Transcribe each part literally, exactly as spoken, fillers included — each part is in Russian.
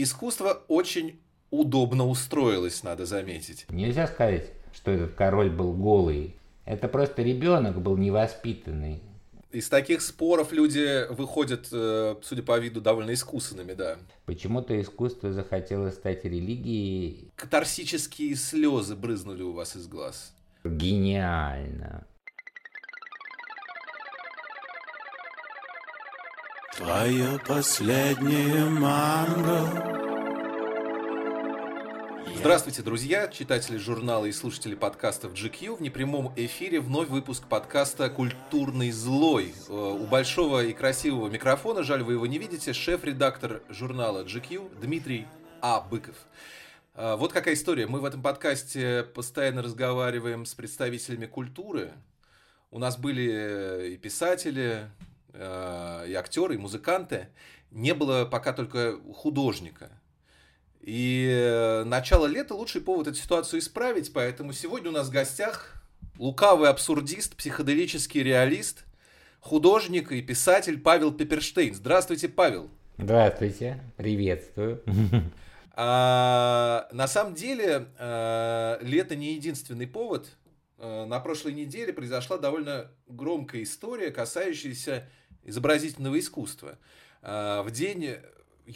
Искусство очень удобно устроилось, надо заметить. Нельзя сказать, что этот король был голый. Это просто ребенок был невоспитанный. Из таких споров люди выходят, судя по виду, довольно искусанными, да. Почему-то искусство захотело стать религией. Катарсические слезы брызнули у вас из глаз. Гениально. Твоя последняя манга. Здравствуйте, друзья, читатели журнала и слушатели подкастов джи кью. В непрямом эфире вновь выпуск подкаста «Культурный злой». У большого и красивого микрофона, жаль, вы его не видите, шеф-редактор журнала джи кью Дмитрий А. Быков. Вот какая история. Мы в этом подкасте постоянно разговариваем с представителями культуры. У нас были и писатели, и актеры, и музыканты. Не было пока только художника. И начало лета – лучший повод эту ситуацию исправить, поэтому сегодня у нас в гостях лукавый абсурдист, психоделический реалист, художник и писатель Павел Пепперштейн. Здравствуйте, Павел. Здравствуйте, приветствую. А, на самом деле, а, лето не единственный повод. А, на прошлой неделе произошла довольно громкая история, касающаяся изобразительного искусства. А, в день...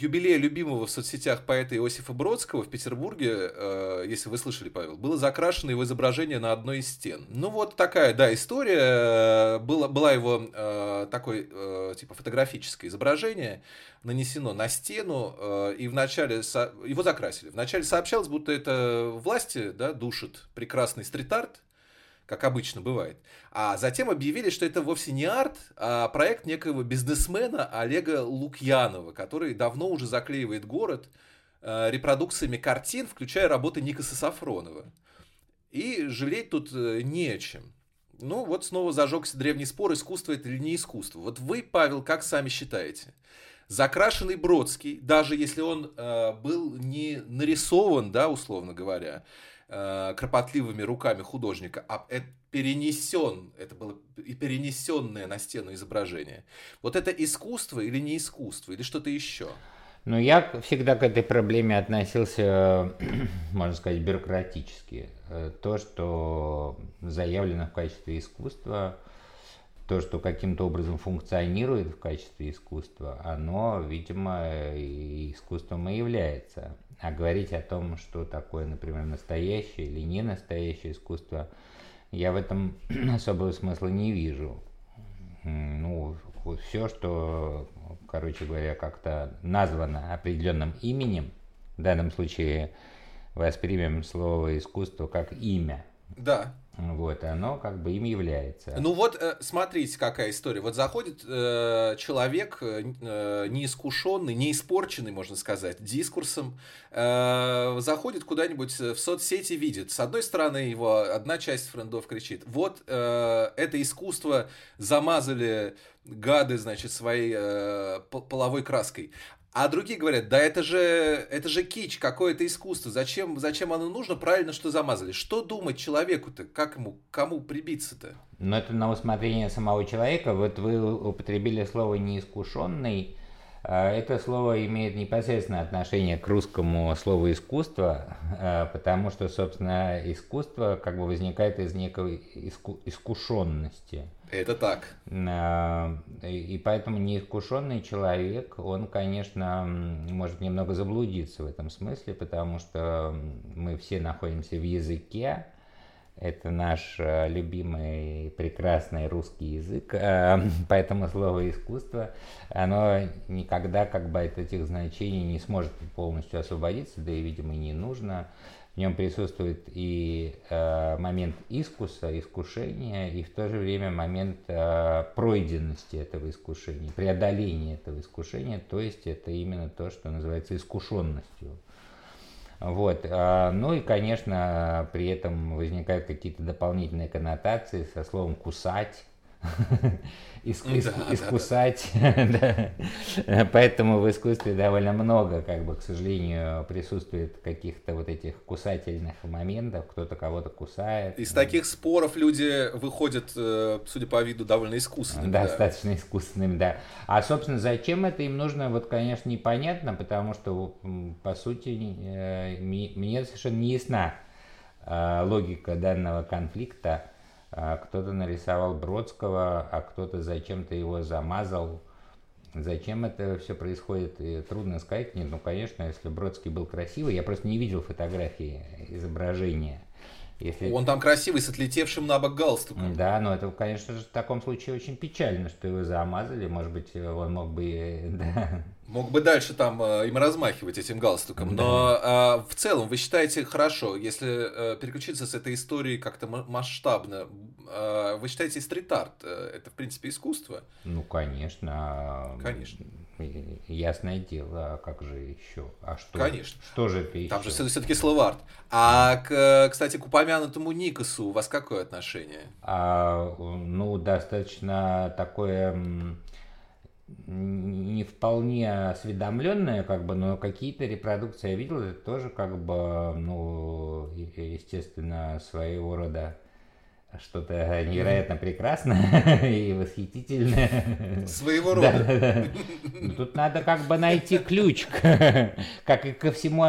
юбилей любимого в соцсетях поэта Иосифа Бродского в Петербурге, э, если вы слышали, Павел, было закрашено его изображение на одной из стен. Ну вот такая, да, история. Была, была его э, такое, э, типа, фотографическое изображение, нанесено на стену, э, и вначале со... его закрасили. Вначале сообщалось, будто это власти, да, душит прекрасный стрит-арт, как обычно бывает. А затем объявили, что это вовсе не арт, а проект некоего бизнесмена Олега Лукьянова, который давно уже заклеивает город репродукциями картин, включая работы Никаса Сафронова. И жалеть тут не о чем. Ну вот снова зажегся древний спор, искусство это или не искусство. Вот вы, Павел, как сами считаете? Закрашенный Бродский, даже если он был не нарисован, да, условно говоря, кропотливыми руками художника, а это перенесен, это было и перенесенное на стену изображение. Вот это искусство или не искусство, или что-то еще? Ну, я всегда к этой проблеме относился, можно сказать, бюрократически. То, что заявлено в качестве искусства, то, что каким-то образом функционирует в качестве искусства, оно, видимо, и искусством и является. А говорить о том, что такое, например, настоящее или не настоящее искусство, я в этом особого смысла не вижу. Ну, все, что, короче говоря, как-то названо определенным именем, в данном случае воспримем слово искусство как имя. Да. Вот, оно как бы им является. Ну вот, смотрите, какая история. Вот заходит э, человек, э, неискушенный, неиспорченный, можно сказать, дискурсом, э, заходит куда-нибудь в соцсети, видит. С одной стороны, его одна часть френдов кричит: вот э, это искусство замазали гады, значит, своей э, половой краской. А другие говорят: да это же, это же кич, какое-то искусство, зачем, зачем оно нужно, правильно, что замазали. Что думать человеку-то, как ему, кому прибиться-то? Ну, это на усмотрение самого человека. Вот вы употребили слово «неискушенный». Это слово имеет непосредственное отношение к русскому слову «искусство», потому что, собственно, искусство как бы возникает из некой иску- искушенности. Это так. И поэтому неискушенный человек, он, конечно, может немного заблудиться в этом смысле, потому что мы все находимся в языке. Это наш любимый прекрасный русский язык, поэтому слово «искусство», оно никогда как бы от этих значений не сможет полностью освободиться, да и, видимо, не нужно. В нем присутствует и момент искуса, искушения, и в то же время момент пройденности этого искушения, преодоления этого искушения, то есть это именно то, что называется искушенностью. Вот. Ну и, конечно, при этом возникают какие-то дополнительные коннотации со словом «кусать», искусать. Поэтому в искусстве довольно много, как бы, к сожалению, присутствует каких-то вот этих кусательных моментов, кто-то кого-то кусает. Из таких споров люди выходят, судя по виду, довольно искусными. Достаточно искусными, да. А, собственно, зачем это им нужно, вот, конечно, непонятно, потому что, по сути, мне совершенно не ясна логика данного конфликта. Кто-то нарисовал Бродского, а кто-то зачем-то его замазал. Зачем это все происходит, и трудно сказать. Нет, ну, конечно, если Бродский был красивый, я просто не видел фотографии, изображения. Если... Он там красивый, с отлетевшим на бок галстуком. Да, но это, конечно же, в таком случае очень печально, что его замазали. Может быть, он мог бы... Да. Мог бы дальше там э, им размахивать этим галстуком. Да. Но э, в целом, вы считаете, хорошо, если э, переключиться с этой истории как-то м- масштабно, э, вы считаете, стрит-арт э, это, в принципе, искусство? Ну, конечно. Конечно. Ясное дело, а как же еще? А что? Конечно. Что же это еще? Там же все-таки слово арт. А, к, кстати, к упомянутому Никасу у вас какое отношение? А, ну, достаточно такое... не вполне осведомленная, как бы, но какие-то репродукции я видел, это тоже, как бы, ну, естественно, своего рода что-то невероятно прекрасное и восхитительное. Своего рода. Тут надо, как бы, найти ключ, как и ко всему,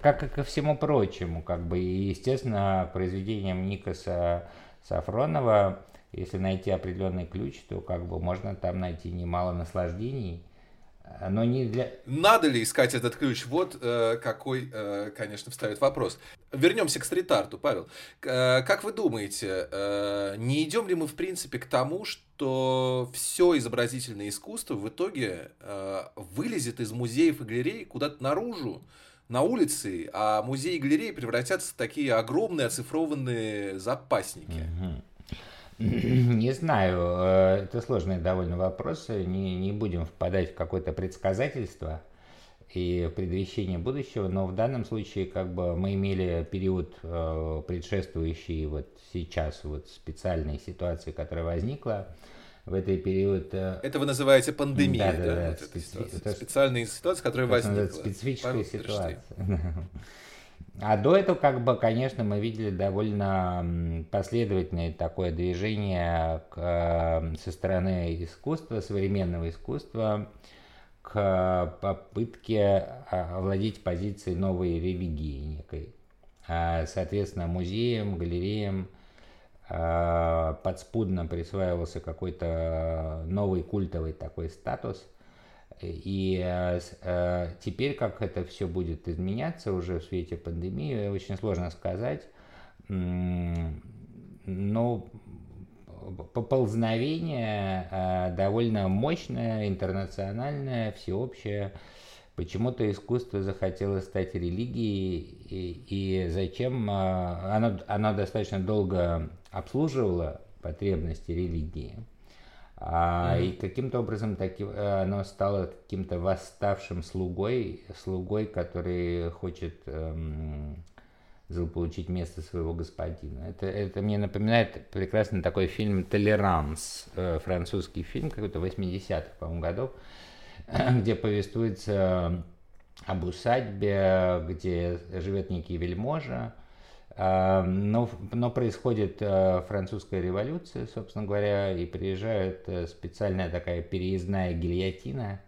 как и ко всему прочему, как бы, и, естественно, произведением Никаса Сафронова. Если найти определенный ключ, то, как бы, можно там найти немало наслаждений, но не для... Надо ли искать этот ключ? Вот э, какой, э, конечно, встает вопрос. Вернемся к стрит-арту, Павел. Э, как вы думаете, э, не идем ли мы, в принципе, к тому, что все изобразительное искусство в итоге э, вылезет из музеев и галерей куда-то наружу, на улице, а музеи и галереи превратятся в такие огромные оцифрованные запасники? Mm-hmm. Не знаю, это сложный довольно вопрос, не, не будем впадать в какое-то предсказательство и предвещение будущего, но в данном случае, как бы, мы имели период, предшествующий вот сейчас, вот специальной ситуации, которая возникла в этот период... Это вы называете пандемией, да? да, да, да вот специ... ситуация. Это... Специальная ситуация, которая это возникла. Специфическая Павел ситуация. А до этого, как бы, конечно, мы видели довольно последовательное такое движение к, со стороны искусства, современного искусства, к попытке овладеть позицией новой религии некой. Соответственно, музеям, галереям подспудно присваивался какой-то новый культовый такой статус. И э, теперь, как это все будет изменяться уже в свете пандемии, очень сложно сказать, но поползновение э, довольно мощное, интернациональное, всеобщее. Почему-то искусство захотело стать религией, и, и зачем? Э, оно, оно достаточно долго обслуживало потребности религии. А, mm-hmm. И каким-то образом таки, оно стало каким-то восставшим слугой, слугой, который хочет эм, заполучить место своего господина. Это, это мне напоминает прекрасный такой фильм «Толеранс», э, французский фильм какой-то восьмидесятых, по-моему, годов, где повествуется об усадьбе, где живет некий вельможа. Но, но происходит французская революция, собственно говоря, и приезжает специальная такая переездная гильотина,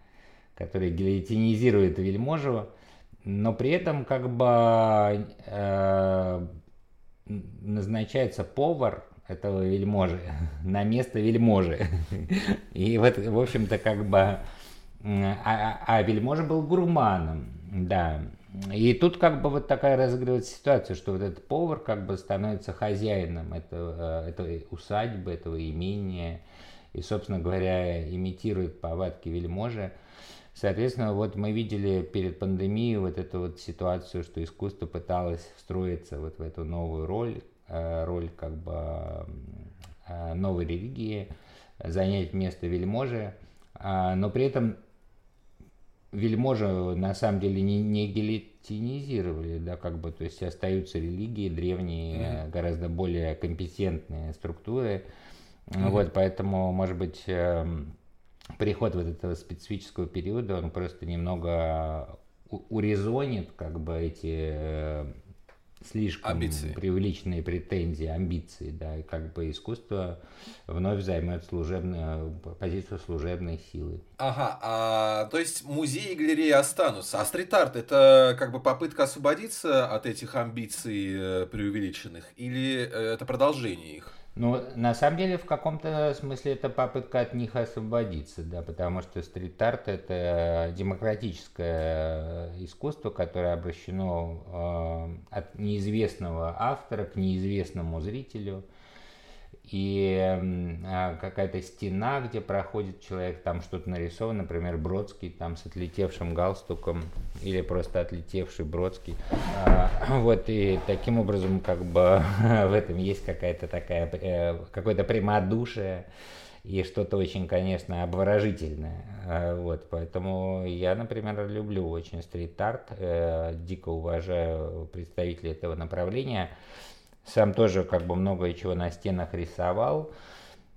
которая гильотинизирует вельможу, но при этом, как бы, э, назначается повар этого вельможи на место вельможи. И вот, в общем-то, как бы... А, а вельможа был гурманом, да. И тут, как бы, вот такая разыгрывается ситуация, что вот этот повар, как бы, становится хозяином этого, этой усадьбы, этого имения, и, собственно говоря, имитирует повадки вельможи. Соответственно, вот мы видели перед пандемией вот эту вот ситуацию, что искусство пыталось встроиться вот в эту новую роль, роль, как бы, новой религии, занять место вельможи, но при этом... Вельможу на самом деле не, не гильотинизировали, да, как бы, то есть остаются религии древние, mm-hmm. гораздо более компетентные структуры, Mm-hmm. Вот, поэтому, может быть, переход вот этого специфического периода, он просто немного урезонит как бы эти слишком амбиции. Преувеличенные претензии, амбиции, да, и как бы искусство вновь займет служебную, позицию служебной силы. Ага, а, то есть музеи и галереи останутся, а стрит-арт — это как бы попытка освободиться от этих амбиций преувеличенных, или это продолжение их? Ну, на самом деле, в каком-то смысле это попытка от них освободиться, да, потому что стрит-арт — это демократическое искусство, которое обращено э, от неизвестного автора к неизвестному зрителю, и э, какая-то стена, где проходит человек, там что-то нарисовано, например, Бродский там с отлетевшим галстуком или просто отлетевший Бродский. Вот, и таким образом, как бы, в этом есть какая-то такая, э, какое-то прямодушие и что-то очень, конечно, обворожительное. Э, вот, поэтому я, например, люблю очень стрит-арт, э, дико уважаю представителей этого направления. Сам тоже, как бы, много чего на стенах рисовал.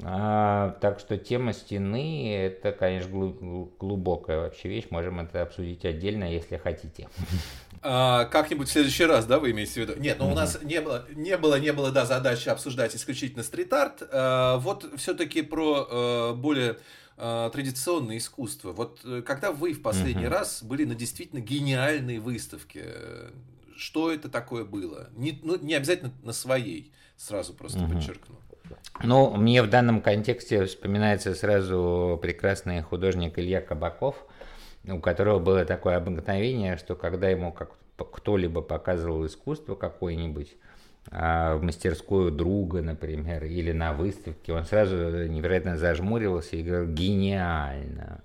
А, так что тема стены — это, конечно, глу- глубокая вообще вещь. Можем это обсудить отдельно, если хотите. А, как-нибудь в следующий раз, да, вы имеете в виду? Нет, ну у нас не было, не было, не было, да, задачи обсуждать исключительно стрит-арт. А, вот все-таки про а, более а, традиционное искусство. Вот когда вы в последний uh-huh. раз были на действительно гениальной выставке? Что это такое было? Не, ну, не обязательно на своей, сразу просто uh-huh. подчеркну. Ну, мне в данном контексте вспоминается сразу прекрасный художник Илья Кабаков, у которого было такое обыкновение, что когда ему как кто-либо показывал искусство какое-нибудь, в мастерскую друга, например, или на выставке, он сразу невероятно зажмуривался и говорил: «Гениально!»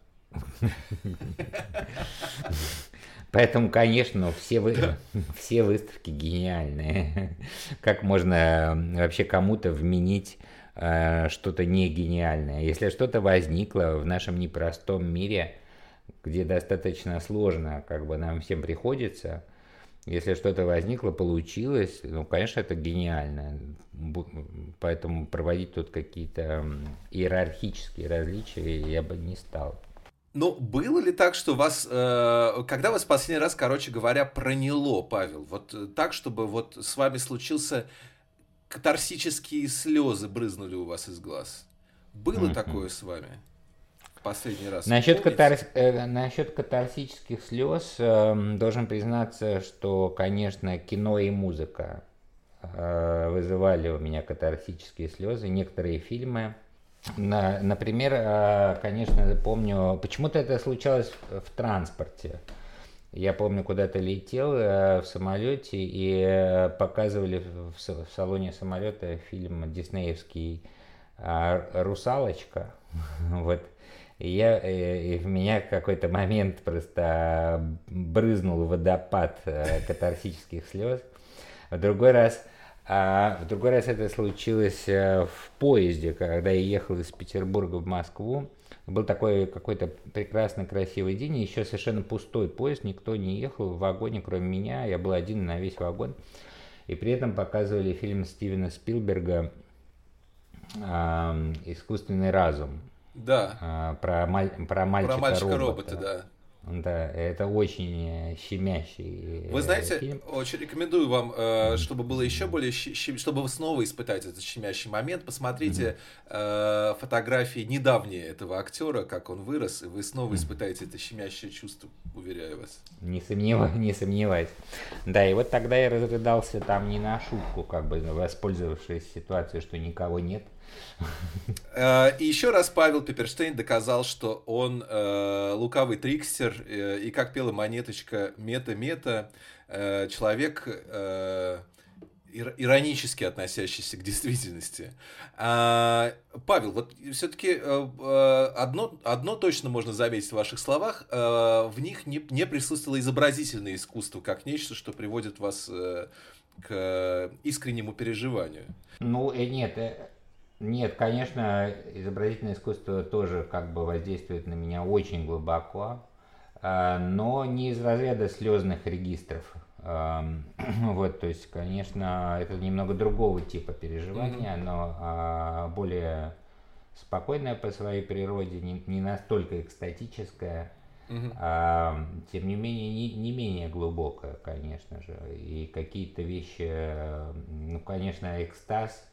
Поэтому, конечно, все, вы... да. все выставки гениальные. Как можно вообще кому-то вменить э, что-то не гениальное? Если что-то возникло в нашем непростом мире, где достаточно сложно, как бы нам всем приходится, если что-то возникло, получилось, ну, конечно, это гениально. Поэтому проводить тут какие-то иерархические различия я бы не стал. Ну, было ли так, что вас, э, когда вас в последний раз, короче говоря, проняло, Павел, вот так, чтобы вот с вами случился катарсические слезы брызнули у вас из глаз? Было mm-hmm. такое с вами в последний раз? Насчет, катарс... э, насчет катарсических слез э, должен признаться, что, конечно, кино и музыка э, вызывали у меня катарсические слезы, некоторые фильмы. Например, конечно, помню, почему-то это случалось в транспорте. Я помню, куда-то летел в самолете, и показывали в салоне самолета фильм «Диснеевский Русалочка». Вот. И, я, и в меня в какой-то момент просто брызнул водопад катарсических слез. В другой раз... А в другой раз это случилось в поезде, когда я ехал из Петербурга в Москву. Был такой какой-то прекрасный, красивый день, еще совершенно пустой поезд, никто не ехал в вагоне, кроме меня. Я был один на весь вагон. И при этом показывали фильм Стивена Спилберга «Искусственный разум». Да. Про, маль... про мальчика-робота. Про мальчика-робота, да. Да, это очень щемящий. Вы знаете, фильм. Очень рекомендую вам, чтобы было еще более щем... чтобы вы снова испытать этот щемящий момент. Посмотрите mm-hmm. фотографии недавние этого актера, как он вырос, и вы снова испытаете mm-hmm. это щемящее чувство, уверяю вас. Не сомневаюсь, не сомневаюсь. Да, и вот тогда я разрыдался там не на шутку, как бы воспользовавшись ситуацией, что никого нет. И еще раз Павел Пепперштейн доказал, что он э, лукавый трикстер, э, и, как пела Монеточка, мета-мета, э, человек, э, иронически относящийся к действительности. А, Павел, вот все-таки э, одно, одно точно можно заметить в ваших словах, э, в них не, не присутствовало изобразительное искусство, как нечто, что приводит вас э, к искреннему переживанию. Ну, нет, Нет, конечно, изобразительное искусство тоже как бы воздействует на меня очень глубоко, но не из разряда слезных регистров. Вот, то есть, конечно, это немного другого типа переживания, mm-hmm. но более спокойная по своей природе, не, не настолько экстатическая, угу. а, тем не менее, не, не менее глубокая, конечно же. И какие-то вещи, ну, конечно, экстаз,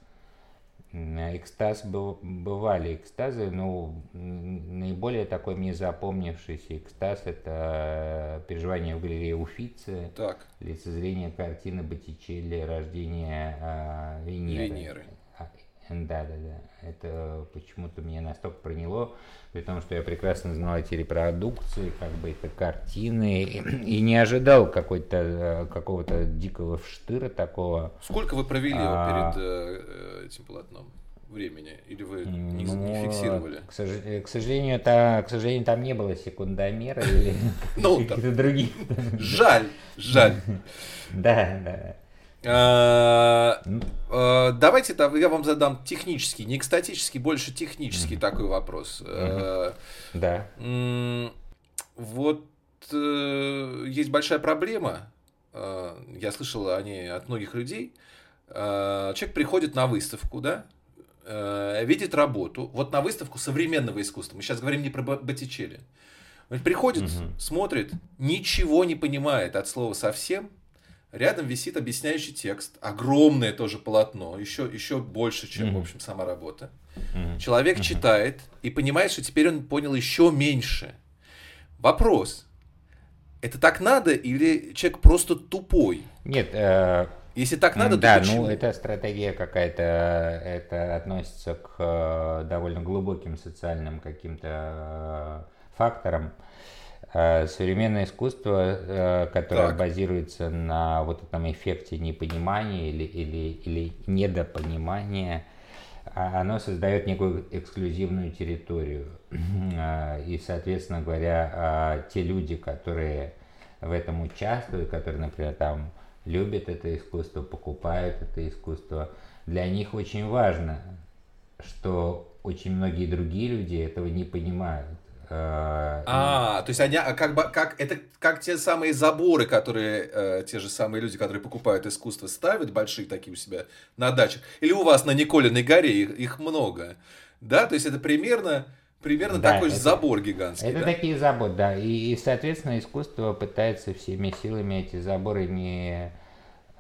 экстаз был, бывали экстазы, но наиболее такой мне запомнившийся экстаз — это переживание в галерее Уффици, так. лицезрение картины Боттичелли «Рождение а, Венеры». Венеры. Да, да, да. Это почему-то меня настолько проняло, при том, что я прекрасно знал эти репродукции, как бы это картины, и, и не ожидал какой-то, какого-то дикого вштыра такого. Сколько вы провели а, перед этим полотном времени? Или вы не, ну, не фиксировали? К, сож... к, сожалению, та... к сожалению, там не было секундомера или каких-то других. Жаль, жаль. Да, да. Давайте я вам задам технический, не экстатический, больше технический такой вопрос. Да. Вот есть большая проблема, я слышал о ней от многих людей. Человек приходит на выставку, да, видит работу, вот на выставку современного искусства, мы сейчас говорим не про Боттичелли. Он приходит, смотрит, ничего не понимает от слова совсем. Рядом висит объясняющий текст, огромное тоже полотно, еще, еще больше, чем, mm-hmm. в общем, сама работа. Mm-hmm. Человек mm-hmm. читает и понимает, что теперь он понял еще меньше. Вопрос, это так надо или человек просто тупой? Нет. Э- Если так надо, да, то почему? Да, ну это стратегия какая-то, это относится к э, довольно глубоким социальным каким-то э, факторам. Современное искусство, которое так. базируется на вот этом эффекте непонимания или, или, или недопонимания, оно создает некую эксклюзивную территорию. И, соответственно говоря, те люди, которые в этом участвуют, которые, например, там любят это искусство, покупают это искусство, для них очень важно, что очень многие другие люди этого не понимают. А, то есть они как бы как это как те самые заборы, которые э, те же самые люди, которые покупают искусство, ставят большие такие у себя на дачах. Или у вас на Николиной горе их, их много, да? То есть это примерно примерно да, такой это, же забор гигантский. Это да? Такие заборы, да. И, и соответственно искусство пытается всеми силами эти заборы не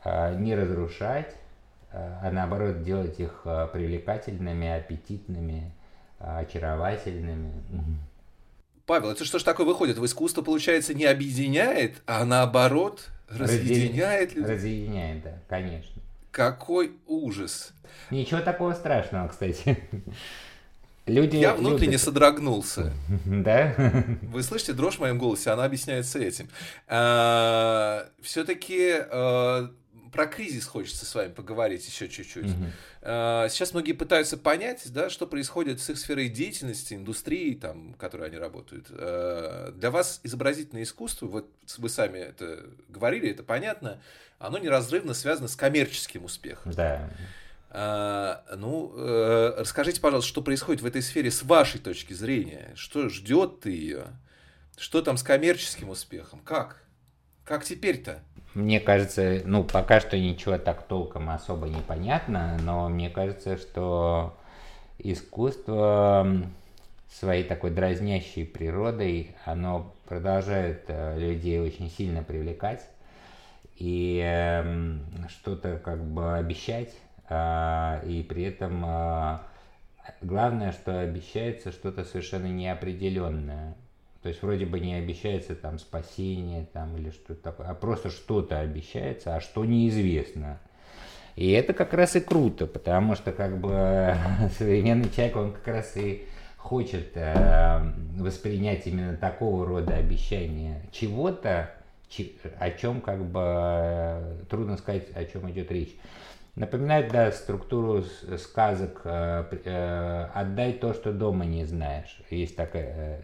не разрушать, а наоборот делать их привлекательными, аппетитными, очаровательными. Павел, это что ж такое выходит? В искусство, получается, не объединяет, а наоборот разъединяет людей. Разъединяет, да, конечно. Какой ужас. Ничего такого страшного, кстати. Люди Я внутренне любят. Содрогнулся. Да? Вы слышите дрожь в моем голосе? Она объясняется этим. Все-таки про кризис хочется с вами поговорить еще чуть-чуть. Mm-hmm. Сейчас многие пытаются понять, да, что происходит с их сферой деятельности, индустрией, там, в которой они работают. Для вас изобразительное искусство, вот вы сами это говорили, это понятно, оно неразрывно связано с коммерческим успехом. Да. Mm-hmm. Ну, расскажите, пожалуйста, что происходит в этой сфере с вашей точки зрения? Что ждет ее? Что там с коммерческим успехом? Как? Как теперь-то? Мне кажется, ну, пока что ничего так толком особо не понятно, но мне кажется, что искусство своей такой дразнящей природой, оно продолжает людей очень сильно привлекать и что-то как бы обещать, и при этом главное, что обещается что-то совершенно неопределенное. То есть вроде бы не обещается там спасение там, или что-то такое, а просто что-то обещается, а что неизвестно. И это как раз и круто, потому что как бы современный человек, он как раз и хочет э, воспринять именно такого рода обещания чего-то, ч- о чем как бы трудно сказать, о чем идет речь. Напоминает, да, структуру сказок э, э, «Отдай то, что дома не знаешь». Есть такая... Э,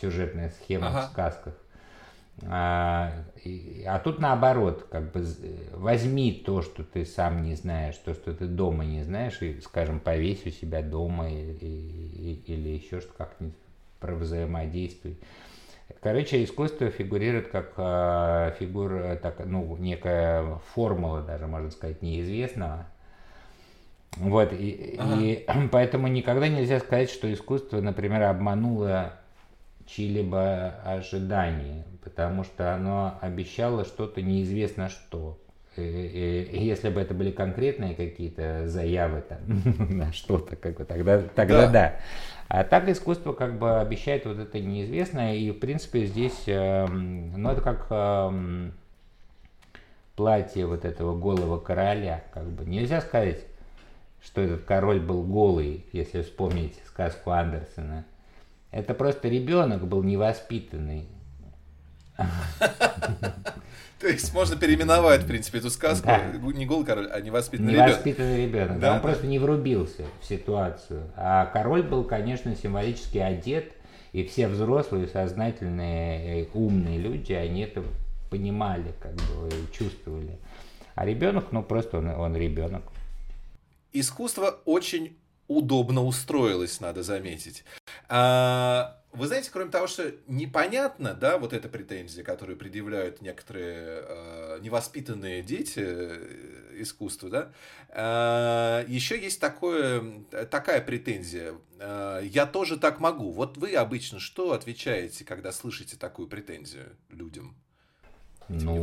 сюжетная схема ага. в сказках. А, и, а тут наоборот, как бы возьми то, что ты сам не знаешь, то, что ты дома не знаешь, и, скажем, повесь у себя дома и, и, или еще что как-нибудь про взаимодействие. Короче, искусство фигурирует как а, фигура, так, ну, некая формула даже, можно сказать, неизвестного. Вот, и, ага. и поэтому никогда нельзя сказать, что искусство, например, обмануло чьи-либо ожидания, потому что оно обещало что-то неизвестно что. И, и, и если бы это были конкретные какие-то заявы там, на что-то, как бы, тогда, тогда да. да. А так искусство как бы обещает вот это неизвестное, и в принципе здесь, э, ну это как... Э, платье вот этого голого короля, как бы нельзя сказать, что этот король был голый, если вспомнить сказку Андерсена. Это просто ребенок был невоспитанный. То есть можно переименовать, в принципе, эту сказку не голый король, а невоспитанный ребенок. Невоспитанный ребенок, он просто не врубился в ситуацию. А король был, конечно, символически одет, и все взрослые, сознательные, умные люди, они это понимали, как бы чувствовали. А ребенок, ну просто он, он ребенок. Искусство очень удобно устроилось, надо заметить. А, вы знаете, кроме того, что непонятно, да, вот эта претензия, которую предъявляют некоторые а, невоспитанные дети искусству, да, а, еще есть такое, такая претензия. А, я тоже так могу. Вот вы обычно что отвечаете, когда слышите такую претензию людям? Ну,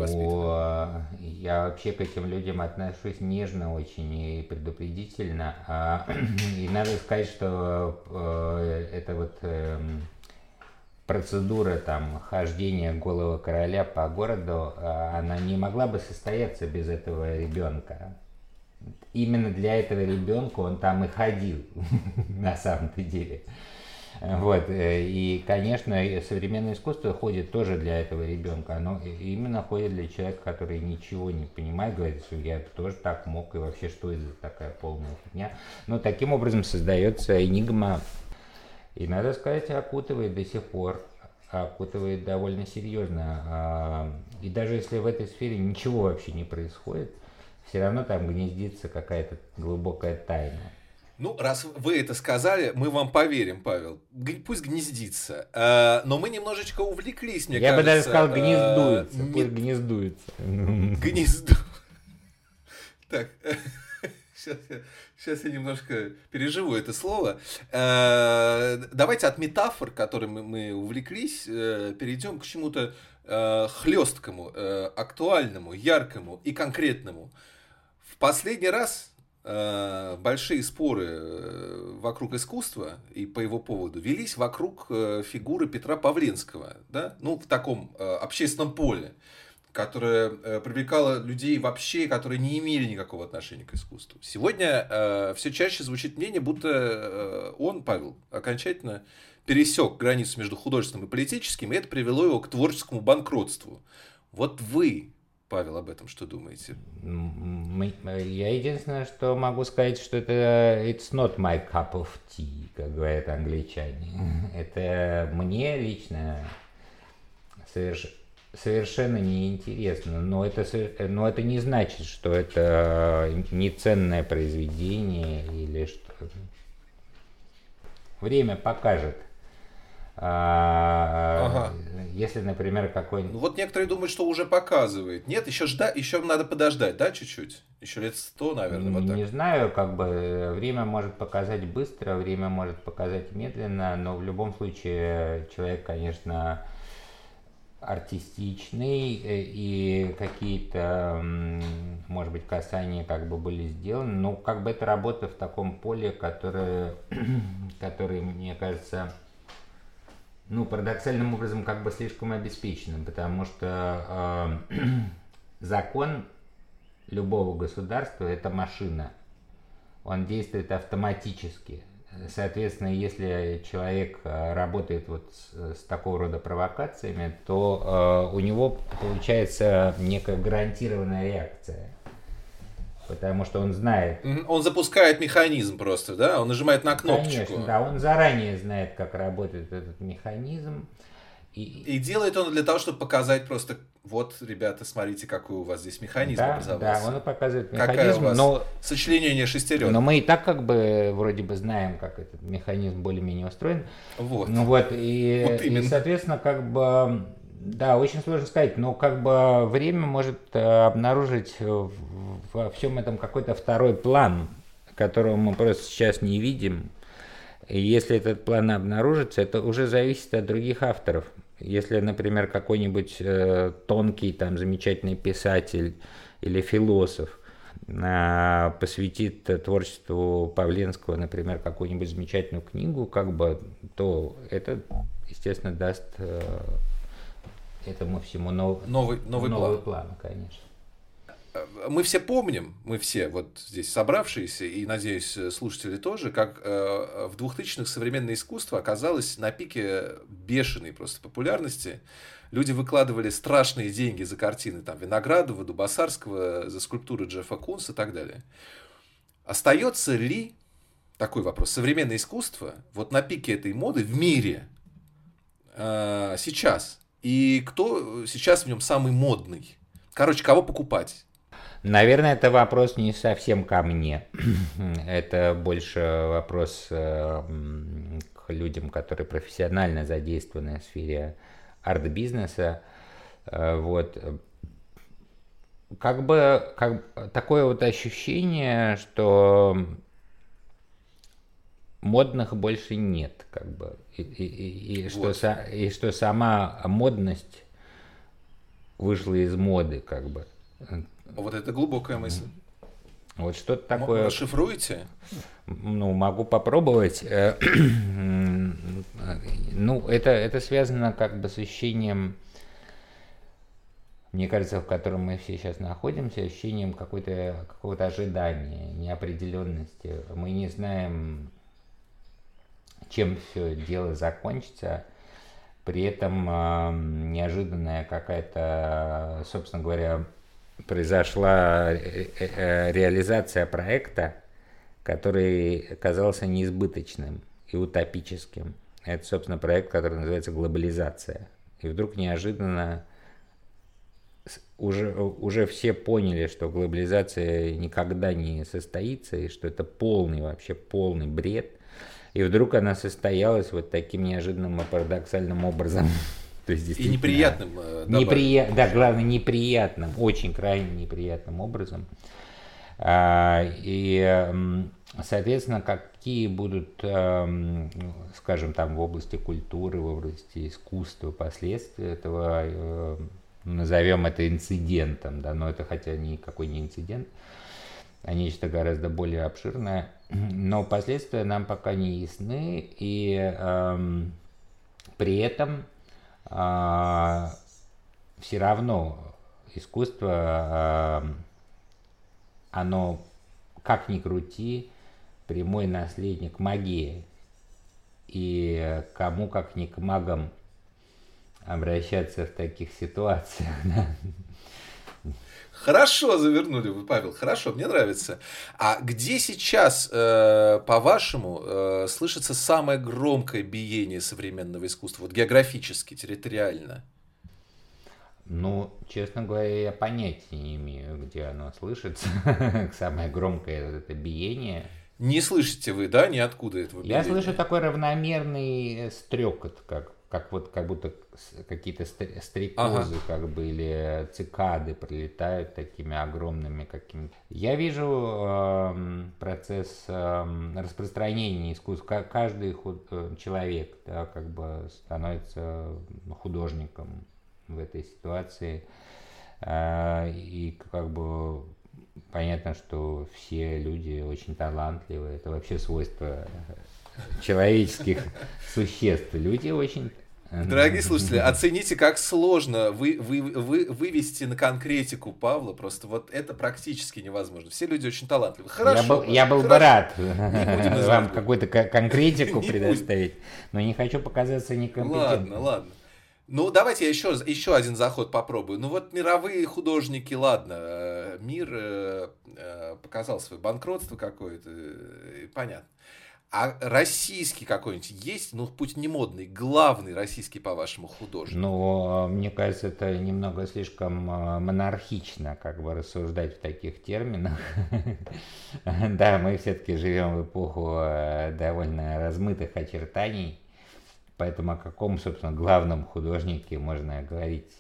я вообще к этим людям отношусь нежно очень и предупредительно. И надо сказать, что эта вот процедура там хождения голого короля по городу, она не могла бы состояться без этого ребенка. Именно для этого ребенка он там и ходил, на самом-то деле. Вот, и, конечно, современное искусство ходит тоже для этого ребенка, оно именно ходит для человека, который ничего не понимает, говорит, что я тоже так мог, и вообще, что это такая полная фигня. Но таким образом создается энигма, и, надо сказать, окутывает до сих пор, окутывает довольно серьезно, и даже если в этой сфере ничего вообще не происходит, все равно там гнездится какая-то глубокая тайна. Ну, раз вы это сказали, мы вам поверим, Павел. Пусть гнездится. Но мы немножечко увлеклись, мне Я кажется. Я бы даже сказал, гнездуется. А... Пусть гнездуется. Гнезду... Так, сейчас, сейчас я немножко переживу это слово. Давайте от метафор, которыми мы увлеклись, перейдем к чему-то хлесткому, актуальному, яркому и конкретному. В последний раз... Большие споры вокруг искусства и по его поводу велись вокруг фигуры Петра Павленского, да? Ну, в таком общественном поле, которое привлекало людей вообще, которые не имели никакого отношения к искусству. Сегодня все чаще звучит мнение, будто он, Павел, окончательно пересек границу между художественным и политическим, и это привело его к творческому банкротству. Вот вы... Павел, об этом что думаете? Я единственное, что могу сказать, что это it's not my cup of tea, как говорят англичане. Это мне лично соверш... совершенно неинтересно, но это, но это не значит, что это неценное произведение или что. Время покажет. А, ага. Если, например, какой-нибудь... Ну, вот некоторые думают, что уже показывает. Нет, еще ждать, еще надо подождать, да, чуть-чуть? Еще лет сто, наверное, вот так. Не знаю, как бы, время может показать быстро, время может показать медленно, но в любом случае человек, конечно, артистичный, и какие-то, может быть, касания как бы были сделаны, но как бы это работа в таком поле, которое, которое, мне кажется... Ну, парадоксальным образом, как бы слишком обеспеченным, потому что э, закон любого государства – это машина. Он действует автоматически. Соответственно, если человек работает вот с, с такого рода провокациями, то э, у него получается некая гарантированная реакция. Потому что он знает. Он запускает механизм просто, да? Он нажимает на кнопочку. Конечно, да. Он заранее знает, как работает этот механизм. И, и делает он для того, чтобы показать просто, вот, ребята, смотрите, какой у вас здесь механизм да, образовался. Да, он показывает механизм. Какая у вас но... сочленение шестеренок. Но мы и так как бы вроде бы знаем, как этот механизм более-менее устроен. Вот. Ну, вот, и, вот и, соответственно, как бы... Да, очень сложно сказать, но как бы время может обнаружить во всем этом какой-то второй план, которого мы просто сейчас не видим. И если этот план обнаружится, это уже зависит от других авторов. Если, например, какой-нибудь э, тонкий, там, замечательный писатель или философ э, посвятит творчеству Павленского, например, какую-нибудь замечательную книгу, как бы, то это, естественно, даст э, этому всему нов... новый, новый, новый план. план, конечно. Мы все помним, мы все вот здесь собравшиеся, и, надеюсь, слушатели тоже, как э, в двухтысячных современное искусство оказалось на пике бешеной просто популярности. Люди выкладывали страшные деньги за картины там, Виноградова, Дубосарского, за скульптуры Джеффа Кунса и так далее. Остается ли, такой вопрос, современное искусство вот на пике этой моды в мире э, сейчас? И кто сейчас в нем самый модный? Короче, кого покупать? Наверное, это вопрос не совсем ко мне. Это больше вопрос э, к людям, которые профессионально задействованы в сфере арт-бизнеса. Э, вот. Как бы как, такое вот ощущение, что модных больше нет, как бы. И, и, и, и, вот. что, и что сама модность вышла из моды, как бы. Вот это глубокая мысль. Вот что-то такое. Расшифруете? Ну, могу попробовать. Ну, это, это связано как бы с ощущением, мне кажется, в котором мы все сейчас находимся, ощущением какой-то, какого-то ожидания, неопределенности. Мы не знаем, чем все дело закончится. При этом э, неожиданная какая-то, собственно говоря, произошла ре- ре- реализация проекта, который казался неизбыточным и утопическим. Это, собственно, проект, который называется «Глобализация». И вдруг неожиданно уже, уже все поняли, что глобализация никогда не состоится, и что это полный, вообще полный бред. И вдруг она состоялась вот таким неожиданным и парадоксальным образом. То есть, и неприятным. Непри... Да, главное, неприятным, очень крайне неприятным образом. И, соответственно, какие будут, скажем, там в области культуры, в области искусства последствия этого, назовем это инцидентом, да, но это хотя никакой не инцидент, а нечто гораздо более обширное. Но последствия нам пока не ясны, и э, при этом э, все равно искусство, э, оно, как ни крути, прямой наследник магии. И кому, как ни к магам, обращаться в таких ситуациях, да? Хорошо завернули вы, Павел, хорошо, мне нравится. А где сейчас, э, по-вашему, э, слышится самое громкое биение современного искусства, вот географически, территориально? Ну, честно говоря, я понятия не имею, где оно слышится. Самое громкое это биение. Не слышите вы, да, ниоткуда этого биения? Я слышу такой равномерный стрекот, как Как, вот, как будто какие-то стрекозы, ага. как бы, или цикады прилетают такими огромными какими-то. Я вижу э, процесс э, распространения искусства. Каждый худ... человек, да, как бы становится художником в этой ситуации. Э, и как бы понятно, что все люди очень талантливые. Это вообще свойство человеческих существ. Люди очень... Дорогие слушатели, оцените, как сложно вы, вы, вы, вывести на конкретику Павла. Просто вот это практически невозможно. Все люди очень талантливы. Хорошо. Я был, хорошо, я был хорошо. бы рад вам какую-то конкретику предоставить, но не хочу показаться некомпетентным. Ладно, ладно. Ну, давайте я еще, еще один заход попробую. Ну, вот мировые художники, ладно. Мир показал свое банкротство какое-то. Понятно. А российский какой-нибудь есть? Ну, пусть не модный, главный российский, по-вашему, художник. Ну, мне кажется, это немного слишком монархично, как бы, рассуждать в таких терминах. Да, мы все-таки живем в эпоху довольно размытых очертаний. Поэтому о каком, собственно, главном художнике можно говорить?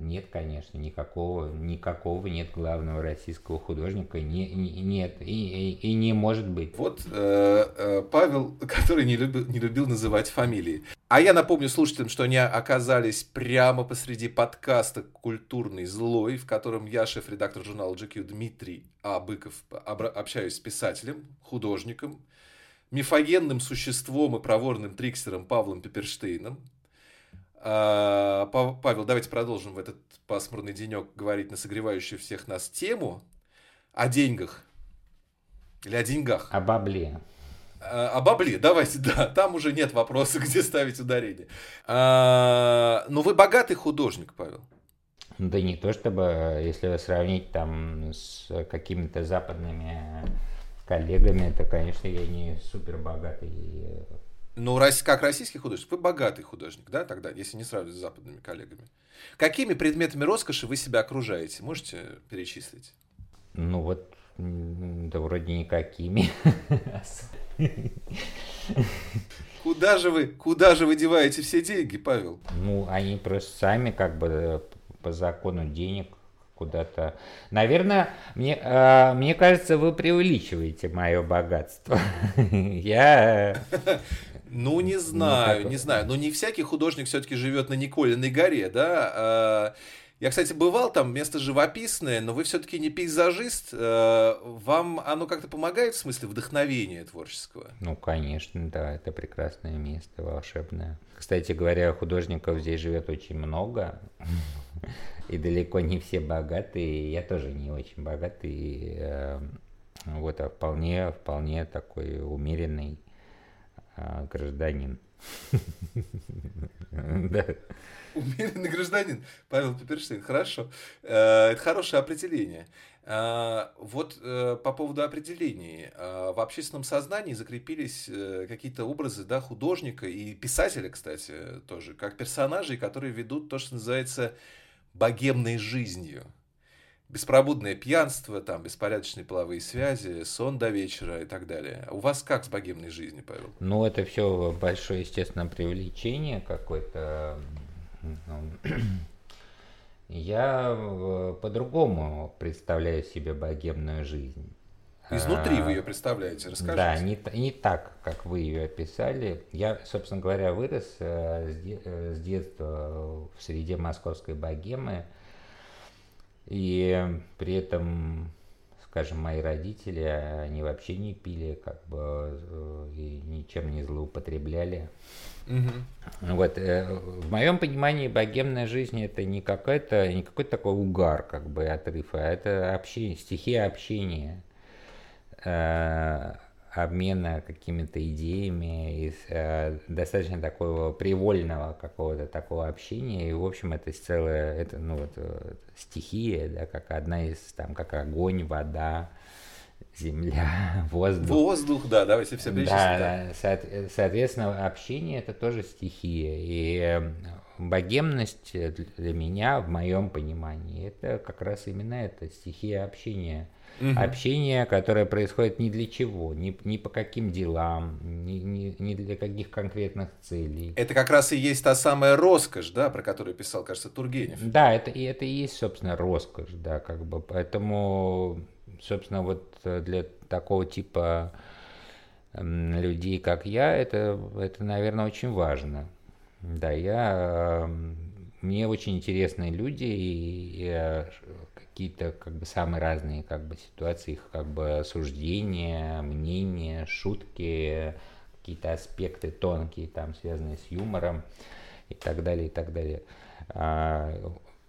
Нет, конечно, никакого, никакого нет главного российского художника, не, не, нет, и, и, и не может быть. Вот э, э, Павел, который не любил, не любил называть фамилии. А я напомню слушателям, что они оказались прямо посреди подкаста «Культурный злой», в котором я, шеф-редактор журнала джи кью Дмитрий А. Быков, обра- общаюсь с писателем, художником, мифогенным существом и проворным триксером Павлом Пепперштейном. Павел, давайте продолжим в этот пасмурный денек говорить на согревающую всех нас тему о деньгах. Или о деньгах. О бабле. О бабле, давайте, да. Там уже нет вопроса, где ставить ударение. Но вы богатый художник, Павел. Да не то чтобы, если сравнить там с какими-то западными коллегами, это, конечно, я не супер богатый. Ну, как российский художник, вы богатый художник, да, тогда, если не сравнивать с западными коллегами. Какими предметами роскоши вы себя окружаете? Можете перечислить? Ну, вот, да вроде никакими. Куда же вы, куда же вы деваете все деньги, Павел? Ну, они просто сами, как бы, по закону денег куда-то. Наверное, мне, э, мне кажется, вы преувеличиваете мое богатство. Я... Ну, не знаю, не знаю. Ну, не всякий художник все-таки живет на Николиной горе, да? Я, кстати, бывал там, место живописное, но вы все-таки не пейзажист. Вам оно как-то помогает в смысле вдохновения творческого? Ну, конечно, да, это прекрасное место, волшебное. Кстати говоря, художников здесь живет очень много. И далеко не все богатые, я тоже не очень богатый, э, вот, а вполне, вполне такой умеренный э, гражданин. Умеренный гражданин, Павел Пепперштейн, хорошо. Это хорошее определение. Вот по поводу определений. В общественном сознании закрепились какие-то образы, да, художника и писателя, кстати, тоже, как персонажей, которые ведут то, что называется богемной жизнью. Беспробудное пьянство, там, беспорядочные половые связи, сон до вечера и так далее. А у вас как с богемной жизнью, Павел? Ну, это все большое, естественно, преувеличение какое-то. Я по-другому представляю себе богемную жизнь. Изнутри вы ее представляете, расскажите. Да, не, не так, как вы ее описали. Я, собственно говоря, вырос с детства в среде московской богемы. И при этом, скажем, мои родители, они вообще не пили, как бы, и ничем не злоупотребляли. Угу. Вот, в моем понимании богемная жизнь — это не какой-то, не какой-то такой угар, как бы, отрыв, а это общение, стихия общения. Обмена какими-то идеями из э, достаточно такого привольного какого-то такого общения, и в общем это целая, это, ну, вот, стихия, да, как одна из, там, как огонь, вода, земля, воздух. Воздух, да, давайте все перечислим. Да, да. Со- соответственно, общение — это тоже стихия, и богемность для меня, в моем понимании, это как раз именно это, стихия общения. Угу. Общение, которое происходит ни для чего, ни, ни по каким делам, ни, ни, ни для каких конкретных целей. Это как раз и есть та самая роскошь, да, про которую писал, кажется, Тургенев. Да, это, и это и есть, собственно, роскошь, да, как бы, поэтому, собственно, вот для такого типа людей, как я, это, это, наверное, очень важно. Да, я... Мне очень интересны люди, и, и какие-то, как бы, самые разные, как бы, ситуации, их, как бы, суждения, мнения, шутки, какие-то аспекты тонкие, там, связанные с юмором и так далее, и так далее. А,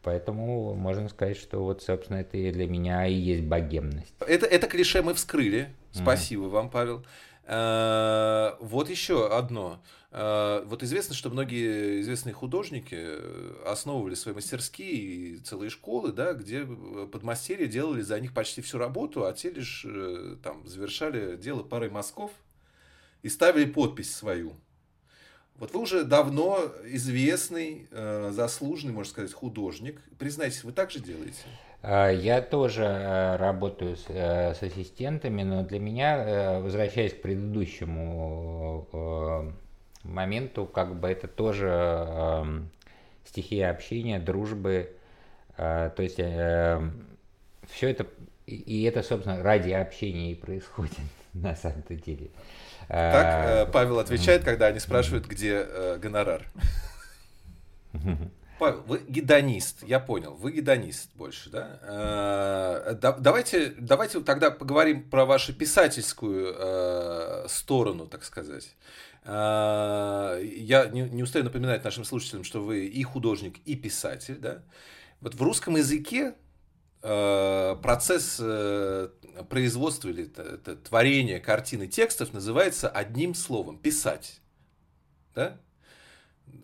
поэтому можно сказать, что вот, собственно, это и для меня и есть богемность. Это, это клише мы вскрыли. Спасибо mm-hmm. вам, Павел. Вот еще одно. Вот известно, что многие известные художники основывали свои мастерские и целые школы, да, где подмастерья делали за них почти всю работу, а те лишь там завершали дело парой мазков и ставили подпись свою. Вот вы уже давно известный, заслуженный, можно сказать, художник. Признайтесь, вы так же делаете? Я тоже работаю с, с ассистентами, но для меня, возвращаясь к предыдущему моменту как бы это тоже э, стихия общения, дружбы, э, то есть э, все это, и это, собственно, ради общения и происходит на самом-то деле. Так э, Павел отвечает, когда они спрашивают, где э, гонорар. Павел, вы гедонист, я понял, вы гедонист больше, да? Давайте, давайте тогда поговорим про вашу писательскую сторону, так сказать. Я не, не устаю напоминать нашим слушателям, что вы и художник, и писатель, да? Вот в русском языке процесс производства или творения картины текстов называется одним словом – писать, да?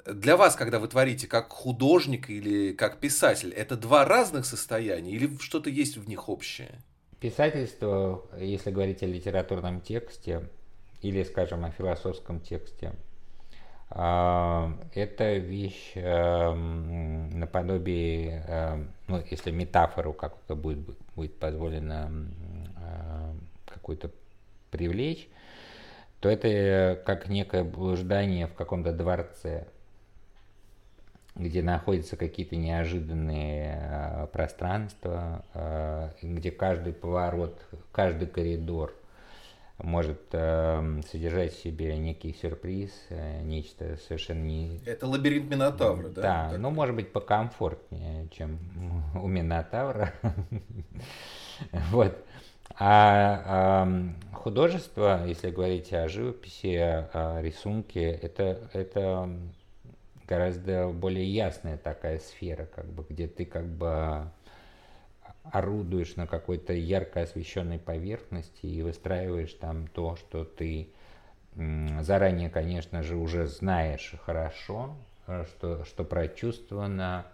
Для вас, когда вы творите как художник или как писатель, это два разных состояния или что-то есть в них общее? Писательство, если говорить о литературном тексте или, скажем, о философском тексте, это вещь наподобие, ну, если метафору как-то будет, будет позволено какую-то привлечь, то это как некое блуждание в каком-то дворце, где находятся какие-то неожиданные э, пространства, э, где каждый поворот, каждый коридор может э, содержать в себе некий сюрприз, э, нечто совершенно не... Это лабиринт Минотавра, да? Да, так. Ну, может быть, покомфортнее, чем у Минотавра. Вот. А э, художество, если говорить о живописи, о, о рисунке, это, это гораздо более ясная такая сфера, как бы, где ты как бы орудуешь на какой-то ярко освещенной поверхности и выстраиваешь там то, что ты м, заранее, конечно же, уже знаешь хорошо, что, что прочувствовано,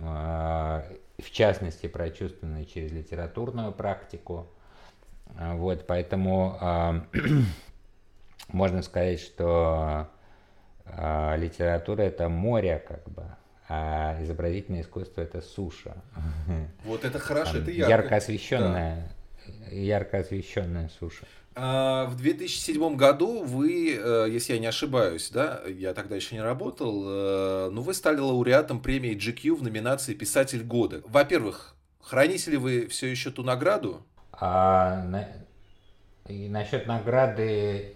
э, в частности, прочувствовано через литературную практику. Вот, поэтому э, можно сказать, что э, литература – это море, как бы, а изобразительное искусство – это суша. Вот это хорошо, Там, это ярко. Ярко освещенная, да. ярко освещенная суша. А в две тысячи седьмом году вы, если я не ошибаюсь, да, я тогда еще не работал, но вы стали лауреатом премии джи кью в номинации «Писатель года». Во-первых, храните ли вы все еще ту награду? А, на... И насчет награды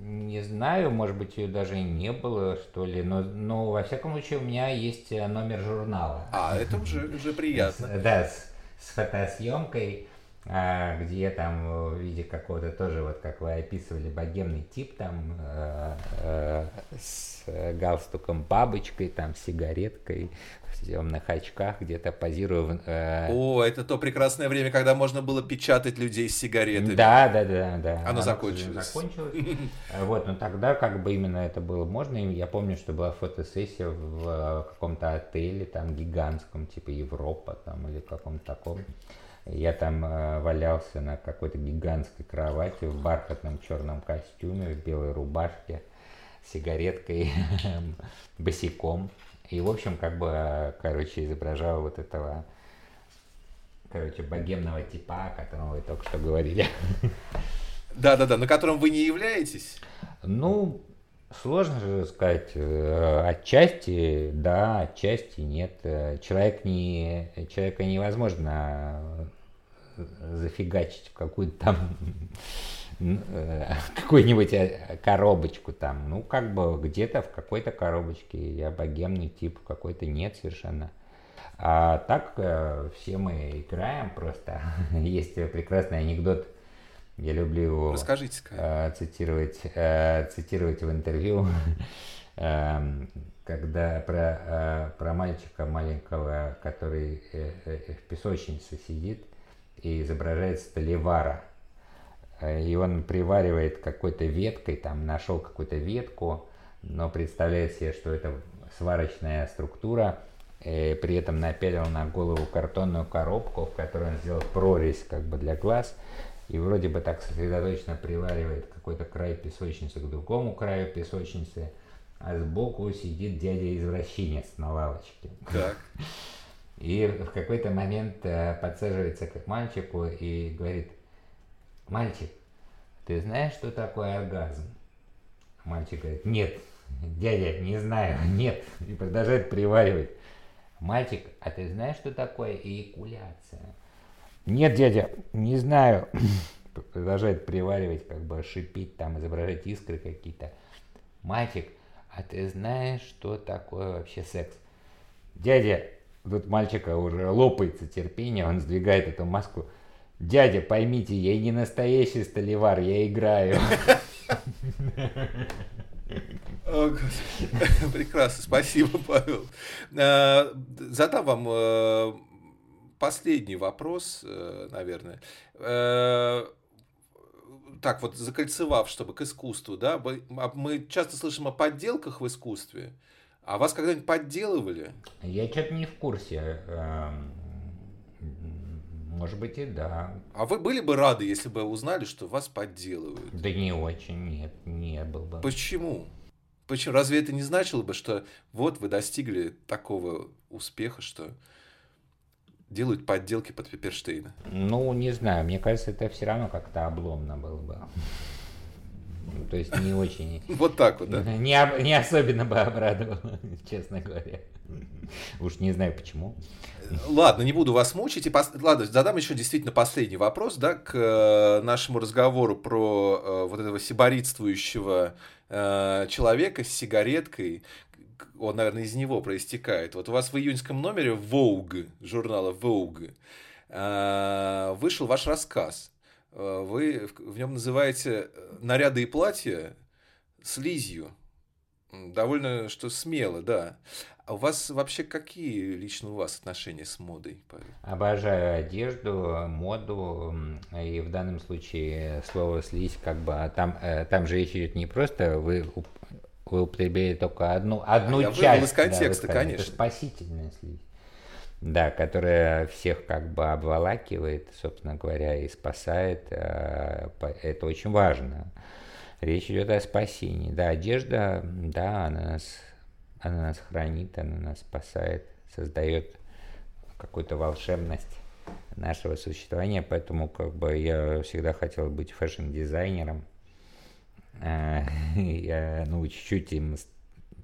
не знаю, может быть, ее даже и не было, что ли, но, но во всяком случае у меня есть номер журнала. А, это уже, уже приятно. С, да, с, с фотосъемкой, где я там в виде какого-то тоже, вот как вы описывали, богемный тип там э, э, с галстуком бабочкой, там с сигареткой, в темных очках, где-то позирую. Э... О, это то прекрасное время, когда можно было печатать людей с сигаретами. Да, да, да, да. Оно, Оно закончилось. закончилось. Вот, но тогда как бы именно это было можно. Я помню, что была фотосессия в каком-то отеле там гигантском, типа Европа там или каком-то таком. Я там э, валялся на какой-то гигантской кровати в бархатном черном костюме, в белой рубашке, с сигареткой, босиком. И, в общем, как бы, короче, изображал вот этого, короче, богемного типа, о котором вы только что говорили. Да-да-да, на котором вы не являетесь? Ну, сложно же сказать. Отчасти да, отчасти нет. Человек не, человека невозможно зафигачить в какую-то там какую-нибудь коробочку там. Ну, как бы где-то в какой-то коробочке. Я богемный тип, какой-то нет совершенно. А так все мы играем просто. Есть прекрасный анекдот. Я люблю его э, цитировать, э, цитировать в интервью, э, когда про, э, про мальчика маленького, который э, э, в песочнице сидит и изображает сталевара. И он приваривает какой-то веткой, там нашел какую-то ветку, но представляет себе, что это сварочная структура, и при этом напялил на голову картонную коробку, в которой он сделал прорезь как бы для глаз. И вроде бы так сосредоточенно приваривает какой-то край песочницы к другому краю песочницы, а сбоку сидит дядя-извращенец на лавочке. Так. И в какой-то момент подсаживается к мальчику и говорит: «Мальчик, ты знаешь, что такое оргазм?» Мальчик говорит: «Нет». Дядя, не знаю, нет, и продолжает приваривать. Мальчик, а ты знаешь, что такое эякуляция? Нет, дядя, не знаю. Продолжает приваривать, как бы шипить, там изображать искры какие-то. Мальчик, а ты знаешь, что такое вообще секс? Дядя, тут мальчика уже лопается терпение, он сдвигает эту маску. Дядя, поймите, я не настоящий сталевар, я играю. О, Господи. Прекрасно, спасибо, Павел. Задам вам последний вопрос, наверное. Так вот, закольцевав, чтобы к искусству, да, мы часто слышим о подделках в искусстве, а вас когда-нибудь подделывали? Я что-то не в курсе. Может быть, и да. А вы были бы рады, если бы узнали, что вас подделывают? Да не очень, нет, не был бы. Почему? Почему? Разве это не значило бы, что вот вы достигли такого успеха, что делают подделки под Пепперштейна? Ну, не знаю, мне кажется, это все равно как-то обломно было бы. То есть не очень... Вот так вот, да? Не особенно бы обрадовало, честно говоря. Уж не знаю почему. Ладно, не буду вас мучить. И пос... Ладно, задам еще действительно последний вопрос, да, к нашему разговору про вот этого сибаритствующего человека с сигареткой. Он, наверное, из него проистекает. Вот у вас в июньском номере Vogue, журнала Vogue, вышел ваш рассказ. Вы в нем называете наряды и платья слизью. Довольно, что смело, да. А у вас вообще какие лично у вас отношения с модой, Павел? Обожаю одежду, моду, и в данном случае слово «слизь» как бы... Там, там же речь идет не просто вы, вы употребили только одну, одну а часть. Я вывел из контекста, да, конечно. Это спасительная слизь. Да, которая всех как бы обволакивает, собственно говоря, и спасает. Это очень важно. Речь идет о спасении. Да, одежда, да, она нас, она нас хранит, она нас спасает, создает какую-то волшебность нашего существования. Поэтому как бы я всегда хотел быть фэшн-дизайнером. Я, ну, чуть-чуть им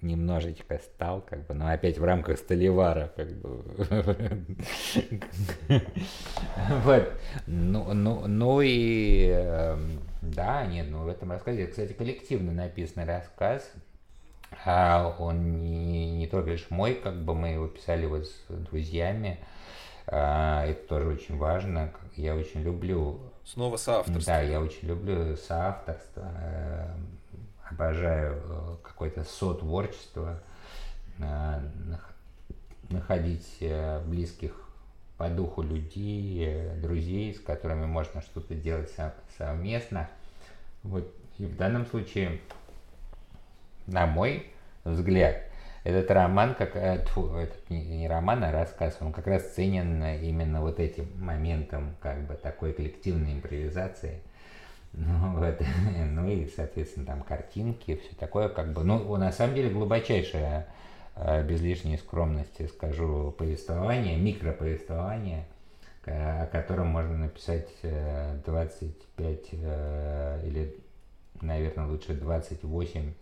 немножечко стал, как бы, но опять в рамках сталевара, как бы. Вот. Ну, ну, ну и да, нет, ну в этом рассказе, кстати, коллективно написанный рассказ, а он не, не только лишь мой, как бы мы его писали вот с друзьями, а, это тоже очень важно, я очень люблю... Снова соавторство. Да, я очень люблю соавторство, обожаю какое-то сотворчество, находить близких по духу людей, друзей, с которыми можно что-то делать совместно. Вот. И в данном случае, на мой взгляд, этот роман, как, тьфу, этот не, не роман, а рассказ, он как раз ценен именно вот этим моментом, как бы такой коллективной импровизации. Ну, вот. Ну и, соответственно, там картинки, все такое, как бы, ну, на самом деле, глубочайшее, без лишней скромности скажу, повествование, микроповествование, о котором можно написать двадцать пять или, наверное, лучше двадцать восемь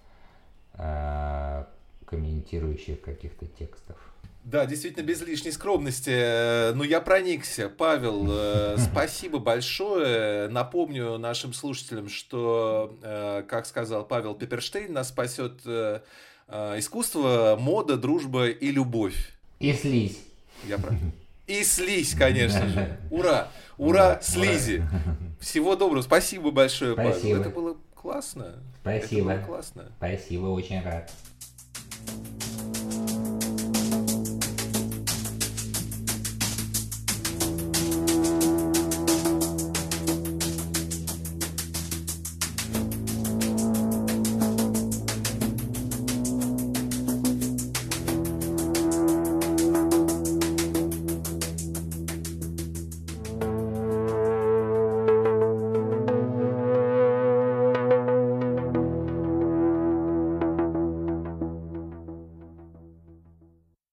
комментирующих каких-то текстов. Да, действительно, без лишней скромности. Ну, я проникся. Павел, спасибо большое. Напомню нашим слушателям, что, как сказал Павел Пепперштейн, нас спасет искусство, мода, дружба и любовь. И слизь. Я прав. И слизь, конечно же. Ура! Ура, слизи! Всего доброго. Спасибо большое, Павел. Это было классно. Спасибо. Это было классно. Спасибо, очень рад.